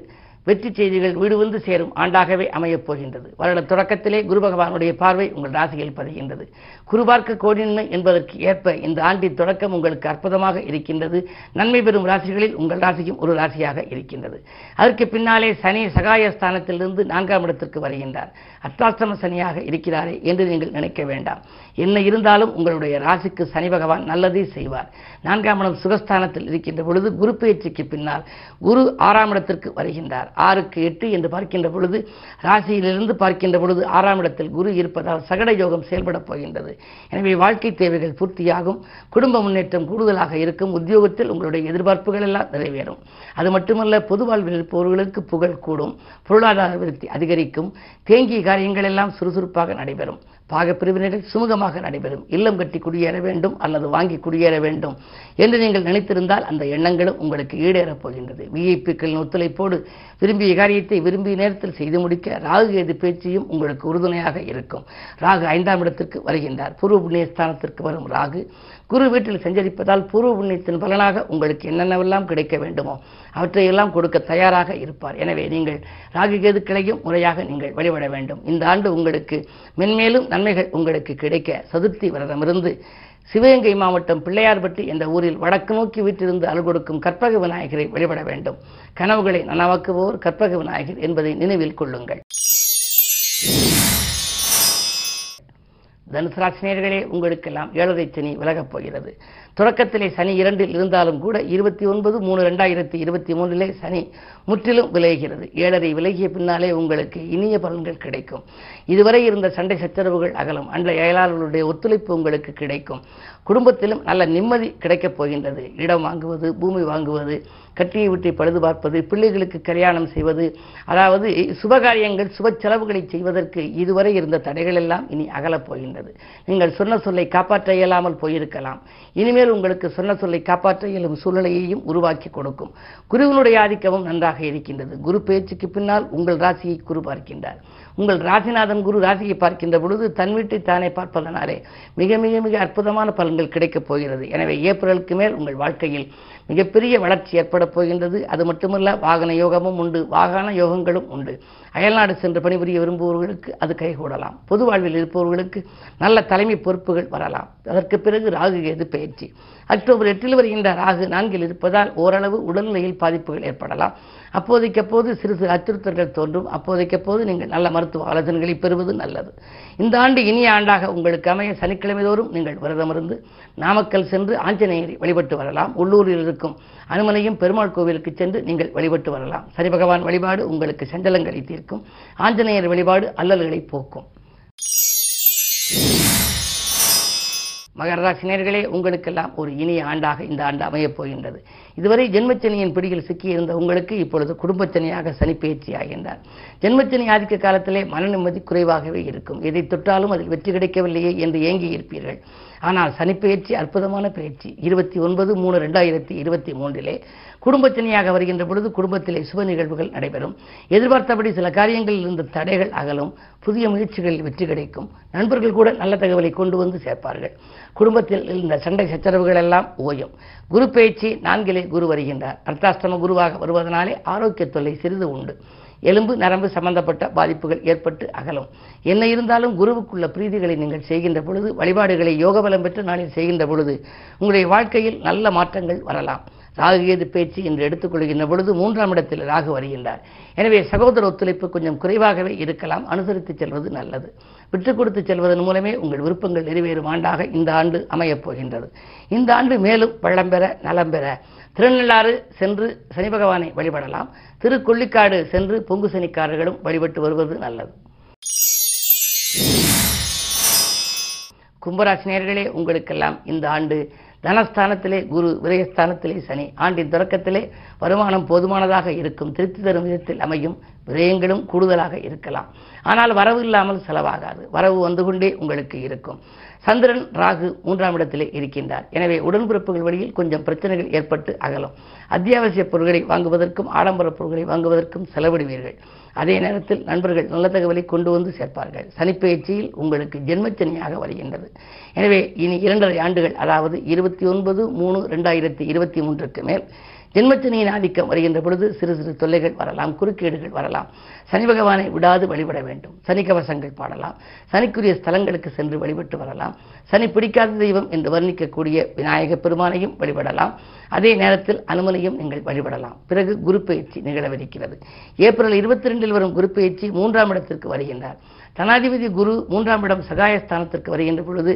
வெற்றி செய்திகள் வீடு வந்து சேரும் ஆண்டாகவே அமையப் போகின்றது. வருட தொடக்கத்திலே குரு பகவானுடைய பார்வை உங்கள் ராசியில் பதிகின்றது. குரு பார்க்க கோடின்மை என்பதற்கு ஏற்ப இந்த ஆண்டின் தொடக்கம் உங்களுக்கு அற்புதமாக இருக்கின்றது. நன்மை பெறும் ராசிகளில் உங்கள் ராசியும் ஒரு ராசியாக இருக்கின்றது. அதற்கு பின்னாலே சனி சகாயஸ்தானத்திலிருந்து நான்காம் இடத்திற்கு வருகின்றார். அர்த்தாஷ்டம சனியாக இருக்கிறாரே என்று நீங்கள் நினைக்க வேண்டாம். என்ன இருந்தாலும் உங்களுடைய ராசிக்கு சனி பகவான் நல்லதே செய்வார். நான்காம் இடம் சுகஸ்தானத்தில் இருக்கின்ற பொழுது குரு பயிற்சிக்கு பின்னால் குரு ஆறாம் இடத்திற்கு வருகின்றார். ஆறுக்கு எட்டு என்று பார்க்கின்ற பொழுது ராசியிலிருந்து பார்க்கின்ற பொழுது ஆறாம் இடத்தில் குரு இருப்பதால் சகட யோகம் செயல்படப் போகின்றது. எனவே வாழ்க்கை தேவைகள் பூர்த்தியாகும். குடும்ப முன்னேற்றம் கூடுதலாக இருக்கும். உத்தியோகத்தில் உங்களுடைய எதிர்பார்ப்புகள் எல்லாம் நிறைவேறும். அது மட்டுமல்ல, பொது வாழ்வில் இருப்பவர்களுக்கு புகழ் கூடும். பொருளாதார விருத்தி அதிகரிக்கும். தேங்கிய காரியங்கள் எல்லாம் சுறுசுறுப்பாக நடைபெறும். பாகப்பிரிவினைகள் சுமூகமாக நடைபெறும். இல்லம் கட்டி குடியேற வேண்டும் அல்லது வாங்கி குடியேற வேண்டும் என்று நீங்கள் நினைத்திருந்தால் அந்த எண்ணங்களும் உங்களுக்கு ஈடேறப் போகின்றது. விஐபிக்களின் ஒத்துழைப்போடு விரும்பிய காரியத்தை விரும்பிய நேரத்தில் செய்து முடிக்க ராகு கேது பேச்சையும் உங்களுக்கு உறுதுணையாக இருக்கும். ராகு ஐந்தாம் இடத்திற்கு வருகின்றார். பூர்வ புண்ணிய ஸ்தானத்திற்கு வரும் ராகு குரு வீட்டில் சஞ்சரிப்பதால் பூர்வ புண்ணியத்தின் பலனாக உங்களுக்கு என்னென்னவெல்லாம் கிடைக்க வேண்டுமோ அவற்றையெல்லாம் கொடுக்க தயாராக இருப்பார். எனவே நீங்கள் ராகு கேதுக்களையும் முறையாக நீங்கள் வழிபட வேண்டும். இந்த ஆண்டு உங்களுக்கு மென்மேலும் நன்மைகள் உங்களுக்கு கிடைக்க சதுர்த்தி விரதமிருந்து சிவகங்கை மாவட்டம் பிள்ளையார்பட்டி என்ற ஊரில் வடக்கு நோக்கி வீட்டிலிருந்து அருள் கொடுக்கும் கற்பக விநாயகரை வழிபட வேண்டும். கனவுகளை நனவாக்குபவர் கற்பக விநாயகர் என்பதை நினைவில் கொள்ளுங்கள். தனுசு ராசி நேயர்களே, உங்களுக்கெல்லாம் ஏழரை சனி விலகப் போகிறது. தொடக்கத்திலே சனி இரண்டில் இருந்தாலும் கூட இருபத்தி ஒன்பது மூணு ரெண்டாயிரத்தி இருபத்தி மூன்றிலே சனி முற்றிலும் விலகுகிறது. ஏழரை விலகிய பின்னாலே உங்களுக்கு இனிய பலன்கள் கிடைக்கும். இதுவரை இருந்த சண்டை சச்சரவுகள் அகலும். அண்டை அயலாளர்களுடைய ஒத்துழைப்பு உங்களுக்கு கிடைக்கும். குடும்பத்திலும் நல்ல நிம்மதி கிடைக்கப் போகின்றது. இடம் வாங்குவது, பூமி வாங்குவது, கட்டியை விட்டு பழுது பார்ப்பது, பிள்ளைகளுக்கு கல்யாணம் செய்வது, அதாவது சுபகாரியங்கள் சுப செலவுகளை செய்வதற்கு இதுவரை இருந்த தடைகள் எல்லாம் இனி அகலப் போகின்றது. நீங்கள் சொன்ன சொல்லை காப்பாற்ற இயலாமல் போயிருக்கலாம். இனிமேல் உங்களுக்கு சொன்ன சொல்லை காப்பாற்ற இயலும் சூழ்நிலையையும் உருவாக்கி கொடுக்கும். குருவினுடைய ஆதிக்கமும் நன்றாக இருக்கின்றது. குரு பயிற்சிக்கு பின்னால் உங்கள் ராசியை குரு பார்க்கின்றார். உங்கள் ராசிநாதன் குரு ராசியை பார்க்கின்ற பொழுது தன் வீட்டை தானே பார்ப்பதனாலே மிக மிக மிக அற்புதமான பலன்கள் கிடைக்கப் போகிறது. எனவே ஏப்ரலுக்கு மேல் உங்கள் வாழ்க்கையில் மிகப்பெரிய வளர்ச்சி ஏற்பட போகின்றது. அது மட்டுமல்ல, வாகன யோகமும் உண்டு, வாகன யோகங்களும் உண்டு. அயல்நாடு சென்று பணிபுரிய விரும்புபவர்களுக்கு அது கைகூடலாம். பொது வாழ்வில் இருப்பவர்களுக்கு நல்ல தலைமை பொறுப்புகள் வரலாம். அதற்கு பிறகு ராகு கேது பயிற்சி. அக்டோபர் எட்டில் வருகின்ற ராகு நான்கில் இருப்பதால் ஓரளவு உடல்நிலையில் பாதிப்புகள் ஏற்படலாம். அப்போதைக்கப்போது சிறு சிறு அச்சுறுத்தல்கள் தோன்றும். அப்போதைக்கப்போது நீங்கள் நல்ல மருத்துவ ஆலோசனைகளை பெறுவது நல்லது. இந்த ஆண்டு இனிய ஆண்டாக உங்களுக்கு அமைய சனிக்கிழமை தோறும் நீங்கள் விரதமிருந்து நாமக்கல் சென்று ஆஞ்சநேயரை வழிபட்டு வரலாம். உள்ளூரில் இருக்கும் அனுமனையும் பெருமாள் கோவிலுக்கு சென்று நீங்கள் வழிபட்டு வரலாம். சனி பகவான் வழிபாடு உங்களுக்கு சஞ்சலங்களை தீர்க்கும். ஆஞ்சநேயர் வழிபாடு அல்லல்களை போக்கும். மகர ராசி நேயர்களே, உங்களுக்கெல்லாம் ஒரு இனிய ஆண்டாக இந்த ஆண்டு அமையப் போகின்றது. இதுவரை ஜென்மச்சனியின் பிடியில் சிக்கியிருந்த உங்களுக்கு இப்பொழுது குடும்பச்சனியாக சனி பயிற்சி ஆகின்றார். ஜென்மச்சனி ஆதிக்க காலத்திலே மன நிம்மதி குறைவாகவே இருக்கும். எதை தொட்டாலும் அதில் வெற்றி கிடைக்கவில்லையே என்று ஏங்கி இருப்பீர்கள். ஆனால் சனிப்பெயர்ச்சி அற்புதமான பயிற்சி. இருபத்தி ஒன்பது மூணு ரெண்டாயிரத்தி இருபத்தி மூன்றிலே குடும்பச்சனியாக வருகின்ற பொழுது குடும்பத்திலே சுப நிகழ்வுகள் நடைபெறும். எதிர்பார்த்தபடி சில காரியங்களில் இருந்த தடைகள் அகலும். புதிய முயற்சிகளில் வெற்றி கிடைக்கும். நண்பர்கள் கூட நல்ல தகவலை கொண்டு வந்து சேர்ப்பார்கள். குடும்பத்தில் இருந்த சண்டை சச்சரவுகள் எல்லாம் ஓயும். குரு பயிற்சி நான்கிலே குரு வருகின்றார். அர்த்தாஷ்டம குருவாக வருவதனாலே ஆரோக்கிய தொல்லை சிறிது உண்டு. எலும்பு நரம்பு சம்பந்தப்பட்ட பாதிப்புகள் ஏற்பட்டு அகலும். என்ன இருந்தாலும் குருவுக்குள்ள பிரீதிகளை நீங்கள் செய்கின்ற பொழுது, வழிபாடுகளை யோக பலம் பெற்று நாளில் செய்கின்ற பொழுது உங்களுடைய வாழ்க்கையில் நல்ல மாற்றங்கள் வரலாம். ராகு கேது பேச்சு என்று எடுத்துக்கொள்கின்ற பொழுது மூன்றாம் இடத்தில் ராகு வருகின்றார். எனவே சகோதர ஒத்துழைப்பு கொஞ்சம் குறைவாகவே இருக்கலாம். அனுசரித்து செல்வது நல்லது. விட்டுக் கொடுத்து செல்வதன் மூலமே உங்கள் விருப்பங்கள் நிறைவேறும் ஆண்டாக இந்த ஆண்டு அமையப் போகின்றது. இந்த ஆண்டு மேலும் வளம் பெற நலம் பெற திருநள்ளாறு சென்று சனி பகவானை வழிபடலாம். திருக்கொள்ளிக்காடு சென்று பொங்கு சனிக்காரர்களும் வழிபட்டு வருவது நல்லது. கும்பராசி நேயர்களே, உங்களுக்கெல்லாம் இந்த ஆண்டு தனஸ்தானத்திலே குரு, விரயஸ்தானத்திலே சனி. ஆண்டின் தொடக்கத்திலே வருமானம் போதுமானதாக இருக்கும். திருப்தி தரும் விதத்தில் அமையும். விரயங்களும் கூடுதலாக இருக்கலாம். ஆனால் வரவு இல்லாமல் செலவாகாது. வரவு வந்து கொண்டே உங்களுக்கு இருக்கும். சந்திரன் ராகு மூன்றாம் இடத்திலே இருக்கின்றார். எனவே உடன்பிறப்புகள் வழியில் கொஞ்சம் பிரச்சனைகள் ஏற்பட்டு அகலும். அத்தியாவசிய பொருட்களை வாங்குவதற்கும் ஆடம்பர பொருட்களை வாங்குவதற்கும் செலவிடுவீர்கள். அதே நேரத்தில் நண்பர்கள் நல்ல தகவலை கொண்டு வந்து சேர்ப்பார்கள். சனிப்பெயர்ச்சியில் உங்களுக்கு ஜென்மச்சனியாக வருகின்றது. எனவே இனி இரண்டரை ஆண்டுகள், அதாவது இருபத்தி ஒன்பது மூணு ரெண்டாயிரத்தி இருபத்தி மூன்றுக்கு மேல் ஜென்மச்சனியின் ஆதிக்கம் வருகின்ற பொழுது சிறு சிறு தொல்லைகள் வரலாம், குறுக்கீடுகள் வரலாம். சனி பகவானை விடாது வழிபட வேண்டும். சனி கவசங்கள் பாடலாம். சனிக்குரிய ஸ்தலங்களுக்கு சென்று வழிபட்டு வரலாம். சனி பிடிக்காத தெய்வம் என்று வர்ணிக்கக்கூடிய விநாயகப் பெருமானையும் வழிபடலாம். அதே நேரத்தில் அனுமனையும் நீங்கள் வழிபடலாம். பிறகு குரு பயிற்சி நிகழவிருக்கிறது. ஏப்ரல் இருபத்தி ரெண்டில் வரும் குரு பயிற்சி மூன்றாம் இடத்திற்கு வருகின்றார். தனாதிபதி குரு மூன்றாம் இடம் சகாயஸ்தானத்திற்கு வருகின்ற பொழுது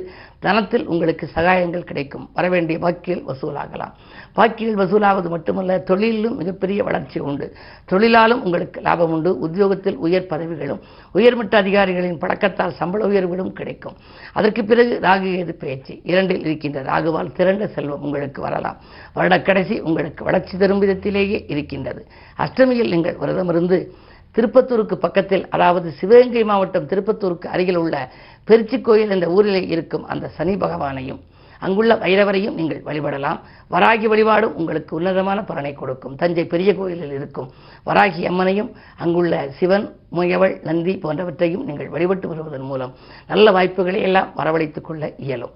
தனத்தில் உங்களுக்கு சகாயங்கள் கிடைக்கும். வரவேண்டிய பாக்கிகள் வசூலாகலாம். பாக்கிகள் வசூலாவது மட்டுமல்ல, தொழிலிலும் மிகப்பெரிய வளர்ச்சி உண்டு. தொழிலாலும் உங்களுக்கு லாபம் உண்டு. உத்தியோகத்தில் உயர் பதவிகளும் உயர்மட்ட அதிகாரிகளின் பழக்கத்தால் சம்பள உயர்வுகளும் கிடைக்கும். அதற்கு பிறகு ராகு கேது பயிற்சி. இரண்டில் இருக்கின்ற ராகுவால் திரண்ட செல்வம் உங்களுக்கு வரலாம். வருட கடைசி உங்களுக்கு வளர்ச்சி தரும் விதத்திலேயே இருக்கின்றது. அஷ்டமியில் நீங்கள் விரதம் இருந்து திருப்பத்தூருக்கு பக்கத்தில், அதாவது சிவகங்கை மாவட்டம் திருப்பத்தூருக்கு அருகில் உள்ள பெருச்சி கோயில் என்ற ஊரிலே இருக்கும் அந்த சனி பகவானையும் அங்குள்ள வைரவரையும் நீங்கள் வழிபடலாம். வராகி வழிபாடும் உங்களுக்கு உன்னதமான பலனை கொடுக்கும். தஞ்சை பெரிய கோயிலில் இருக்கும் வராகி அம்மனையும் அங்குள்ள சிவன், முயவள், நந்தி போன்றவற்றையும் நீங்கள் வழிபட்டு வருவதன் மூலம் நல்ல வாய்ப்புகளை எல்லாம் வரவழைத்துக் கொள்ள இயலும்.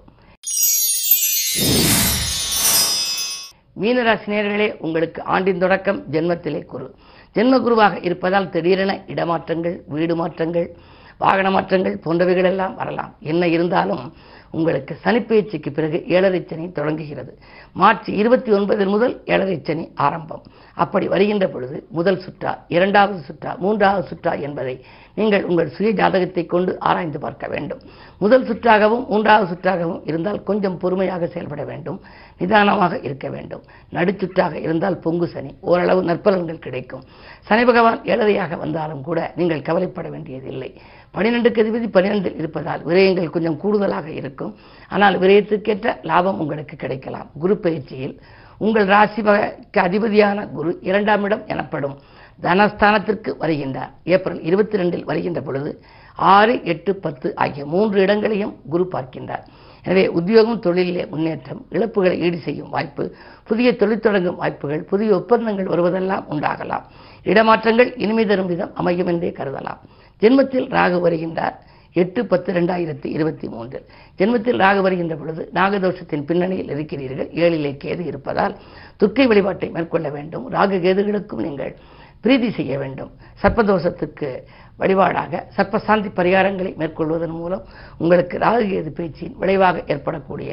மீனராசி நேயர்களே, உங்களுக்கு ஆண்டின் தொடக்கம் ஜென்மத்திலே குரு. ஜென்மகுருவாக இருப்பதால் திடீரென இடமாற்றங்கள், வீடு மாற்றங்கள், வாகன மாற்றங்கள் போன்றவைகளெல்லாம் வரலாம். என்ன இருந்தாலும் உங்களுக்கு சனிப்பெயர்ச்சிக்கு பிறகு ஏழரை சனி தொடங்குகிறது. மார்ச் இருபத்தி ஒன்பதில் முதல் ஏழரை சனி ஆரம்பம். அப்படி வருகின்ற பொழுது முதல் சுற்றா, இரண்டாவது சுற்றா, மூன்றாவது சுற்றா என்பதை நீங்கள் உங்கள் சுய ஜாதகத்தை கொண்டு ஆராய்ந்து பார்க்க வேண்டும். முதல் சுற்றாகவும் மூன்றாவது சுற்றாகவும் இருந்தால் கொஞ்சம் பொறுமையாக செயல்பட வேண்டும். நிதானமாக இருக்க வேண்டும். நடுச்சுற்றாக இருந்தால் பொங்கு சனி. ஓரளவு நற்பலன்கள் கிடைக்கும். சனி பகவான் ஏழரையாக வந்தாலும் கூட நீங்கள் கவலைப்பட வேண்டியதில்லை. பனிரெண்டுக்கு அதிபதி பனிரெண்டில் இருப்பதால் விரயங்கள் கொஞ்சம் கூடுதலாக இருக்கும். ஆனால் விரயத்துக்கேற்ற லாபம் உங்களுக்கு கிடைக்கலாம். குரு பயிற்சியில் உங்கள் ராசி அதிபதியான குரு இரண்டாம் இடம் எனப்படும் தனஸ்தானத்திற்கு வருகின்றார். ஏப்ரல் இருபத்தி ரெண்டில் வருகின்ற பொழுது ஆறு, எட்டு, பத்து ஆகிய மூன்று இடங்களையும் குரு பார்க்கின்றார். எனவே உத்தியோகம், தொழிலே முன்னேற்றம், இழப்புகளை ஈடு செய்யும் வாய்ப்பு, புதிய தொழில் தொடங்கும் வாய்ப்புகள், புதிய ஒப்பந்தங்கள் வருவதெல்லாம் உண்டாகலாம். இடமாற்றங்கள் இனிமை தரும் விதம் அமையும் என்றே கருதலாம். ஜென்மத்தில் ராகு வருகின்றார். எட்டு பத்து ரெண்டாயிரத்தி இருபத்தி மூன்று ஜென்மத்தில் ராகு வருகின்ற பொழுது நாகதோஷத்தின் பின்னணியில் இருக்கிறீர்கள். ஏழிலே கேது இருப்பதால் துர்க்கை வழிபாட்டை மேற்கொள்ள வேண்டும். ராகு கேதுகளுக்கும் நீங்கள் பிரீதி செய்ய வேண்டும். சர்ப்பதோஷத்துக்கு வழிபாடாக சர்ப்பசாந்தி பரிகாரங்களை மேற்கொள்வதன் மூலம் உங்களுக்கு ராகு கேது பேச்சின் விளைவாக ஏற்படக்கூடிய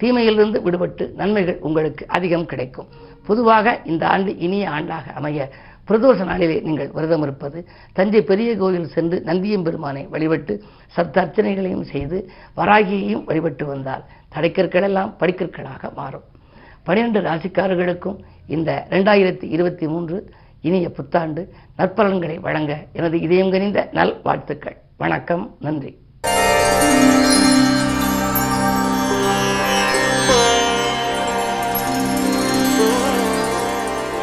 தீமையிலிருந்து விடுபட்டு நன்மைகள் உங்களுக்கு அதிகம் கிடைக்கும். பொதுவாக இந்த ஆண்டு இனிய ஆண்டாக அமைய பிரதோஷ நாளிலே நீங்கள் விரதம் இருப்பது, தஞ்சை பெரிய கோயில் சென்று நந்தியம் பெருமானை வழிபட்டு சப்த அர்ச்சனைகளையும் செய்து வராகியையும் வழிபட்டு வந்தால் தடைக்கற்களெல்லாம் படிக்கற்களாக மாறும். பனிரெண்டு ராசிக்காரர்களுக்கும் இந்த ரெண்டாயிரத்தி இருபத்தி மூன்று இனிய புத்தாண்டு நற்பலன்களை வழங்க எனது இதயம் கனிந்த நல் வாழ்த்துக்கள். வணக்கம், நன்றி.